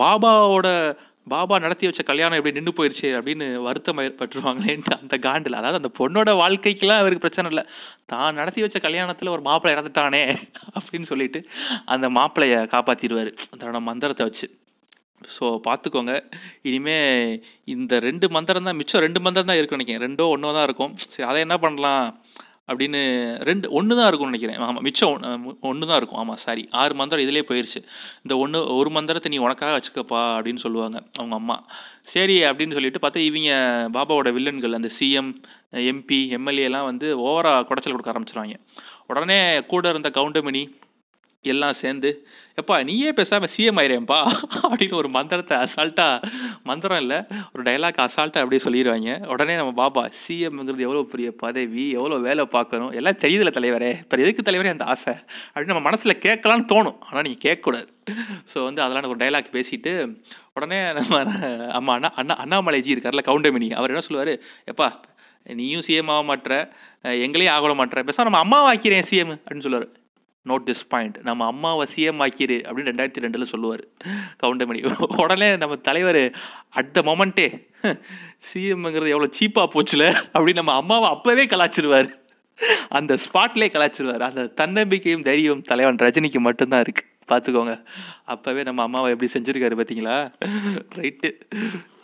பாபாவோட பாபா நடத்தி வச்ச கல்யாணம் எப்படி நின்று போயிடுச்சு அப்படின்னு வருத்தம் ஏற்பட்டுருவாங்களேன்ட்டு அந்த காண்டில், அதாவது அந்த பொண்ணோட வாழ்க்கைக்கெல்லாம் அவருக்கு பிரச்சனை இல்லை, தான் நடத்தி வச்ச கல்யாணத்தில் ஒரு மாப்பிள்ளை இறந்துட்டானே அப்படின்னு சொல்லிட்டு அந்த மாப்பிள்ளையை காப்பாற்றிடுவார் தன்னோட மந்திரத்தை வச்சு. ஸோ பார்த்துக்கோங்க இனிமேல் இந்த ரெண்டு மந்திரம் தான் மிச்சம், ரெண்டு மந்திரம் தான் இருக்குன்னு நினைக்கிறேன், ரெண்டோ ஒன்றோ தான் இருக்கும். சரி அதை என்ன பண்ணலாம் அப்படின்னு ரெண்டு ஒன்று தான் இருக்கும்னு நினைக்கிறேன். ஆமாம் மிச்சம் ஒன்று தான் இருக்கும். ஆமாம் சாரி ஆறு மந்திரம் இதிலே போயிடுச்சு, இந்த ஒன்று ஒரு மந்திரத்தை நீ உனக்காக வச்சுக்கப்பா அப்படின்னு சொல்லுவாங்க அவங்க அம்மா. சரி அப்படின்னு சொல்லிட்டு பார்த்தா இவங்க பாபாவோட வில்லன்கள் அந்த சிஎம் எம்பி எம்எல்ஏலாம் வந்து ஓவராக குடைச்சல் கொடுக்க ஆரம்பிச்சிருவாங்க. உடனே கூட இருந்த கவுண்டமணி எல்லாம் சேர்ந்து எப்பா நீயே பேசாமல் சிஎம் ஆயிரேன்ப்பா அப்படின்னு ஒரு மந்திரத்தை அசால்ட்டாக, மந்திரம் இல்லை ஒரு டைலாக் அசால்ட்டாக அப்படியே சொல்லிடுவாங்க. உடனே நம்ம பாபா சிஎம்ங்கிறது எவ்வளோ பெரிய பதவி, எவ்வளோ வேலை பார்க்கணும் எல்லாம் தெரியுதுல தலைவரே, இப்போ எதுக்கு தலைவரே அந்த ஆசை அப்படின்னு நம்ம மனசில் கேட்கலான்னு தோணும், ஆனால் நீங்கள் கேட்கக்கூடாது. ஸோ வந்து அதெல்லாம் ஒரு டைலாக் பேசிட்டு உடனே நம்ம அம்மா அண்ணா அண்ணா அண்ணாமலைஜி இருக்கார்ல கவுண்டமணி, அவர் என்ன சொல்லுவார், எப்பா நீயும் சிஎம் ஆக மாட்டுற, எங்களையும் ஆகல மாட்டுற, பேசாமல் நம்ம அம்மாவை ஆக்கிறேன் சிஎம் அப்படின்னு சொல்லுவார். நோட் திஸ் பாயிண்ட், நம்ம அம்மாவை சிஎம் ஆக்கிடு அப்படின்னு ரெண்டாயிரத்தி ரெண்டில் சொல்லுவார் கவுண்டமணி. உடனே நம்ம தலைவர் அட் த மொமெண்ட்டே சிஎம்ங்கிறது எவ்வளோ சீப்பாக போச்சுல அப்படின்னு நம்ம அம்மாவை அப்போவே கலாச்சிருவார், அந்த ஸ்பாட்லேயே கலாச்சிருவார். அந்த தன்னம்பிக்கையும் தைரியம் தலைவன் ரஜினிக்கு மட்டும்தான் இருக்குது, பார்த்துக்கோங்க. அப்போவே நம்ம அம்மாவை எப்படி செஞ்சுருக்காரு பார்த்தீங்களா. ரைட்டு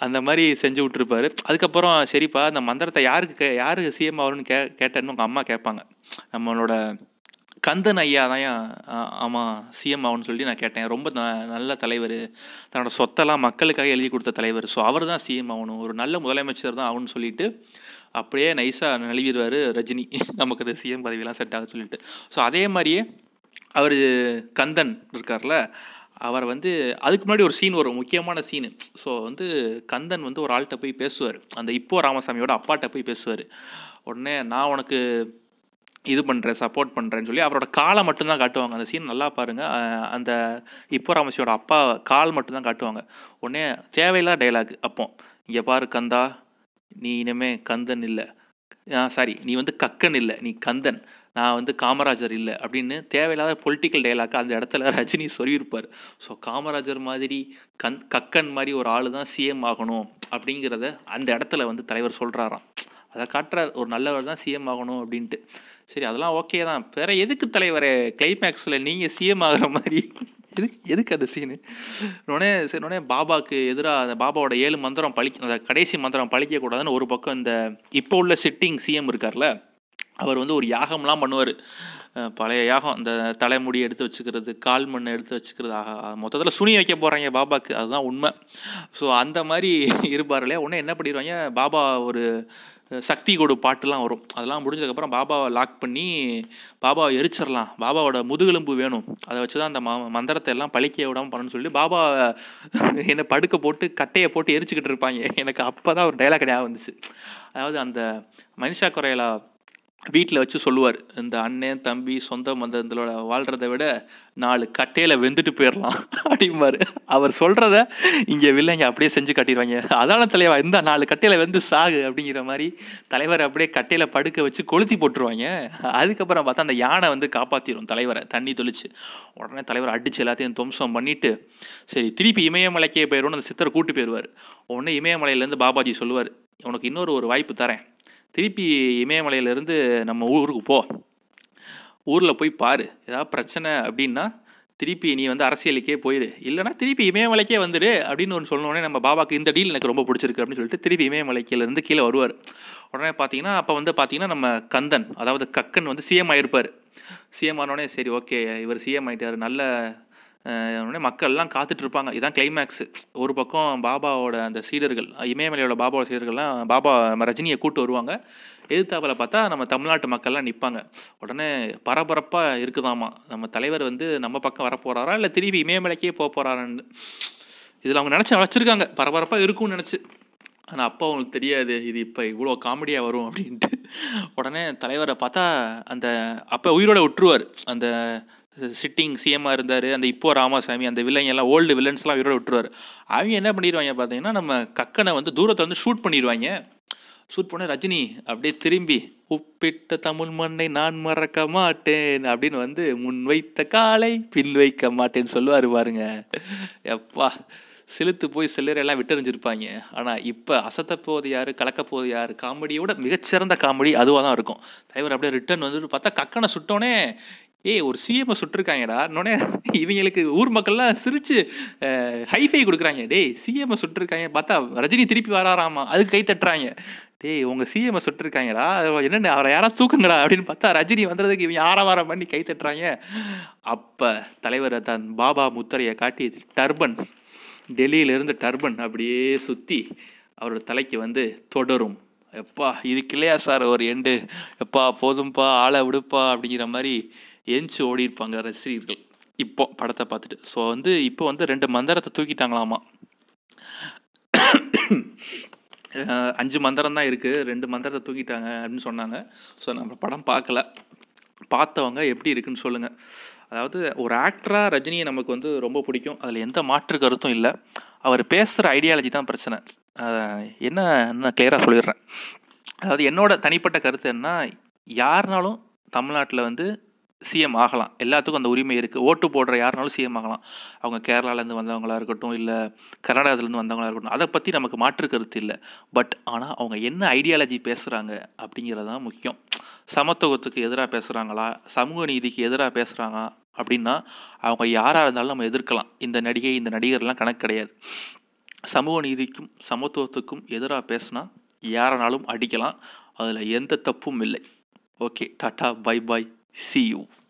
அந்த மாதிரி செஞ்சு விட்ருப்பாரு. அதுக்கப்புறம் சரிப்பா அந்த மந்திரத்தை யாருக்கு கே யாருக்கு சிஎம் ஆகணும்னு கே கேட்டேன்னு உங்கள் அம்மா கேட்பாங்க. நம்மளோட கந்தன் ஐயா தான் ஆமாம் சிஎம் ஆகுன்னு சொல்லி நான் கேட்டேன், ரொம்ப ந நல்ல தலைவர், தன்னோட சொத்தெல்லாம் மக்களுக்காக எழுதி கொடுத்த தலைவர், ஸோ அவர் தான் சிஎம் ஆகணும், ஒரு நல்ல முதலமைச்சர் தான் ஆகுன்னு சொல்லிட்டு அப்படியே நைஸாக நழுவிடுவார் ரஜினி, நமக்கு அது சிஎம் பதவியெல்லாம் செட் ஆகுதுன்னு சொல்லிட்டு. ஸோ அதே மாதிரியே அவர் கந்தன் இருக்கார்ல அவர் வந்து அதுக்கு முன்னாடி ஒரு சீன் வரும், முக்கியமான சீனு. ஸோ வந்து கந்தன் வந்து ஒரு ஆள்கிட்ட போய் பேசுவார், அந்த இப்போ ராமசாமியோட அப்பாட்ட போய் பேசுவார். உடனே நான் உனக்கு இது பண்ணுறேன் சப்போர்ட் பண்ணுறேன்னு சொல்லி அவரோட காலை மட்டும்தான் காட்டுவாங்க. அந்த சீன் நல்லா பாருங்கள், அந்த இப்போ ராமசியோட அப்பா கால் மட்டும்தான் காட்டுவாங்க. உடனே தேவையில்லா டைலாக், அப்போ இங்கே பாரு கந்தா நீ இனிமேல் கந்தன் இல்லை, சாரி நீ வந்து கக்கன் இல்லை நீ கந்தன், நான் வந்து காமராஜர் இல்லை அப்படின்னு தேவையில்லாத பொலிட்டிக்கல் டைலாக் அந்த இடத்துல ரஜினி சொல்லியிருப்பார். ஸோ காமராஜர் மாதிரி கண் கக்கன் மாதிரி ஒரு ஆள் தான் சிஎம் ஆகணும் அப்படிங்கிறத அந்த இடத்துல வந்து தலைவர் சொல்கிறாராம். அதை காட்டுறார், ஒரு நல்லவர் தான் சிஎம் ஆகணும் அப்படின்ட்டு. சரி அதெல்லாம் ஓகே தான், வேற எதுக்கு தலைவரே கிளைமேக்ஸில் நீங்கள் சிஎம் ஆகிற மாதிரி எதுக்கு எதுக்கு அது சீனு? உடனே சரி உடனே பாபாவுக்கு எதிராக அந்த பாபாவோட ஏழு மந்திரம் பழிக்க, அந்த கடைசி மந்திரம் பழிக்கக்கூடாதுன்னு ஒரு பக்கம் இந்த இப்போ உள்ள சிட்டிங் சிஎம் இருக்கார்ல அவர் வந்து ஒரு யாகம்லாம் பண்ணுவார், பழைய யாகம், இந்த தலைமுடி எடுத்து வச்சுக்கிறது, கால் மண்ணை எடுத்து வச்சுக்கிறது, மொத்தத்தில் சுனி வைக்க போகிறாங்க பாபாவுக்கு, அதுதான் உண்மை. ஸோ அந்த மாதிரி இருப்பார் இல்லையா. உடனே என்ன பண்ணிடுவாங்க, பாபா ஒரு சக்தி கொடு பாட்டுலாம் வரும், அதெல்லாம் முடிஞ்சதுக்கப்புறம் பாபாவை லாக் பண்ணி பாபாவை எரிச்சிடலாம், பாபாவோட முதுகெலும்பு வேணும், அதை வச்சு தான் அந்த ம மந்திரத்தை எல்லாம் பழிக்க விடாமல் பண்ணணும்னு சொல்லி பாபா என்னை படுக்க போட்டு கட்டையை போட்டு எரிச்சிக்கிட்டு இருப்பாங்க. எனக்கு அப்போ தான் ஒரு டைலாக் ஞாபகம் வந்துச்சு, அதாவது அந்த மனிஷா கொய்ராலா வீட்டில் வச்சு சொல்லுவார், இந்த அண்ணன் தம்பி சொந்த மந்தங்களோட வாழ்கிறத விட நாலு கட்டையில் வெந்துட்டு போயிடலாம் அப்படிம்பார். அவர் சொல்கிறத இங்கே வில்லைங்க அப்படியே செஞ்சு கட்டிடுவாங்க, அதான தலைவா இருந்தால் நாலு கட்டையில் வெந்து சாகு அப்படிங்கிற மாதிரி தலைவரை அப்படியே கட்டையில் படுக்க வச்சு கொளுத்தி போட்டுருவாங்க. அதுக்கப்புறம் பார்த்தா அந்த யானை வந்து காப்பாற்றிடும் தலைவரை தண்ணி தொளிச்சு. உடனே தலைவரை அடித்து எல்லாத்தையும் துவம்சம் பண்ணிவிட்டு சரி திருப்பி இமயமலைக்கே போயிடும்னு அந்த சித்தரை கூட்டு போயிடுவார். உடனே இமயமலையிலேருந்து பாபாஜி சொல்லுவார், உனக்கு இன்னொரு ஒரு வாய்ப்பு தரேன், திருப்பி இமயமலையிலேருந்து நம்ம ஊருக்கு போ, ஊரில் போய் பாரு, ஏதாவது பிரச்சனை அப்படின்னா திருப்பி நீ வந்து அரசியலுக்கே போயிடு, இல்லைனா திருப்பி இமயமலைக்கே வந்துடு அப்படின்னு ஒன்று சொன்னோடனே நம்ம பாபாவுக்கு இந்த டீல் எனக்கு ரொம்ப பிடிச்சிருக்கு அப்படின்னு சொல்லிட்டு திருப்பி இமயமலைக்கிலேருந்து கீழே வருவார். உடனே பார்த்தீங்கன்னா அப்போ வந்து பார்த்தீங்கன்னா நம்ம கந்தன், அதாவது கக்கன் வந்து சிஎம் ஆகிருப்பார். சிஎம் ஆனோடனே சரி ஓகே இவர் சிஎம் ஆகிட்டார், நல்ல உடனே மக்கள்லாம் காத்துட்டு இருப்பாங்க, இதுதான் கிளைமேக்ஸு. ஒரு பக்கம் பாபாவோட அந்த சீடர்கள், இமயமலையோட பாபாவோட சீடர்கள்லாம் பாபா ரஜினியை கூப்பிட்டு வருவாங்க, எதிர்த்தாப்பில் பார்த்தா நம்ம தமிழ்நாட்டு மக்கள்லாம் நிற்பாங்க. உடனே பரபரப்பாக இருக்குதாமா, நம்ம தலைவர் வந்து நம்ம பக்கம் வரப்போகிறாரா இல்லை திரும்பி இமயமலைக்கே போக போகிறாரான்னு இதில் அவங்க நினச்சி வச்சுருக்காங்க, பரபரப்பாக இருக்கும்னு நினச்சி. ஆனால் அப்போ அவங்களுக்கு தெரியாது இது இப்போ இவ்வளோ காமெடியாக வரும் அப்படின்ட்டு. உடனே தலைவரை பார்த்தா அந்த அப்போ உயிரோட விட்டுருவார், அந்த சிட்டிங் சிஎம்மாக இருந்தார் அந்த இப்போ ராமசாமி, அந்த வில்லங்கெல்லாம் ஓல்டு வில்லன்ஸ்லாம் இவரோட விட்டுருவார். அவங்க என்ன பண்ணிடுவாங்க பார்த்தீங்கன்னா நம்ம கக்கனை வந்து தூரத்தை வந்து ஷூட் பண்ணிடுவாங்க. ஷூட் பண்ண ரஜினி அப்படியே திரும்பி உப்பிட்ட தமிழ் மண்ணை நான் மறக்க மாட்டேன் அப்படின்னு வந்து முன் வைத்த காலை பின் வைக்க மாட்டேன்னு சொல்லுவார். பாருங்க எப்பா செலுத்து போய் சில்லறையெல்லாம் விட்டறிஞ்சிருப்பாங்க. ஆனால் இப்போ அசத்தப்போவது யார் கலக்கப்போவது யார் காமெடியோட மிகச்சிறந்த காமெடி அதுவாக தான் இருக்கும். தலைவர் அப்படியே ரிட்டர்ன் வந்துட்டு பார்த்தா கக்கனை சுட்டோன்னே ஏய் ஒரு சிஎம்ஐ சுட்டிருக்காங்கடா. இன்னொன்னே இவங்களுக்கு ஊர் மக்கள்லாம் சிரிச்சு ஹைஃபை கொடுக்குறாங்க, டேய் சிஎம்ஐ சுட்டிருக்காங்க, பார்த்தா ரஜினி திருப்பி வராராமா அதுக்கு கை தட்டுறாங்க, டேய் உங்கள் சிஎம்ஐ சுட்டிருக்காங்கடா என்னென்ன அவரை யாராவது தூக்குங்கடா அப்படின்னு பார்த்தா ரஜினி வந்ததுக்கு இவங்க ஆரவாரம் பண்ணி கை தட்டுறாங்க. அப்போ தலைவர் தன் பாபா முத்திரையை காட்டி டர்பன், டெல்லியிலேருந்து டர்பன் அப்படியே சுற்றி அவரோட தலைக்கு வந்து தொடரும். எப்பா இதுக்கு இல்லையா சார் ஒரு எண்டு, எப்பா போதும்பா ஆளை விடுப்பா அப்படிங்கிற மாதிரி எஞ்சி ஓடி இருப்பாங்க ரசிகர்கள் இப்போ படத்தை பார்த்துட்டு. ஸோ வந்து இப்போ வந்து ரெண்டு மந்திரத்தை தூக்கிட்டாங்களாமா, அஞ்சு மந்திரம் தான் இருக்குது, ரெண்டு மந்திரத்தை தூக்கிட்டாங்க அப்படின்னு சொன்னாங்க. ஸோ நம்ம படம் பார்க்கல, பார்த்தவங்க எப்படி இருக்குன்னு சொல்லுங்கள். அதாவது ஒரு ஆக்டராக ரஜினியை நமக்கு வந்து ரொம்ப பிடிக்கும், அதில் எந்த மாற்று கருத்தும் இல்லை. அவர் பேசுகிற ஐடியாலஜி தான் பிரச்சனை. என்ன நான் கிளியராக சொல்லிடுறேன், அதாவது என்னோட தனிப்பட்ட கருத்து என்ன, யாருனாலும் தமிழ்நாட்டில் வந்து சிஎம் ஆகலாம், எல்லாத்துக்கும் அந்த உரிமை இருக்குது, ஓட்டு போடுற யாருனாலும் சிஎம் ஆகலாம், அவங்க கேரளாவிலேருந்து வந்தவங்களாக இருக்கட்டும் இல்லை கர்நாடகத்துலேருந்து வந்தவங்களாக இருக்கட்டும், அதை பற்றி நமக்கு மாற்று கருத்து இல்லை. பட் ஆனால் அவங்க என்ன ஐடியாலஜி பேசுகிறாங்க அப்படிங்கிறது தான் முக்கியம். சமத்துவத்துக்கு எதிராக பேசுகிறாங்களா, சமூக நீதிக்கு எதிராக பேசுகிறாங்க அப்படின்னா அவங்க யாராக இருந்தாலும் நம்ம எதிர்க்கலாம், இந்த நடிகை இந்த நடிகர்லாம் கணக்கு கிடையாது. சமூக நீதிக்கும் சமத்துவத்துக்கும் எதிராக பேசுனா யாரானாலும் அடிக்கலாம், அதில் எந்த தப்பும் இல்லை. Okay tata bye bye, see you.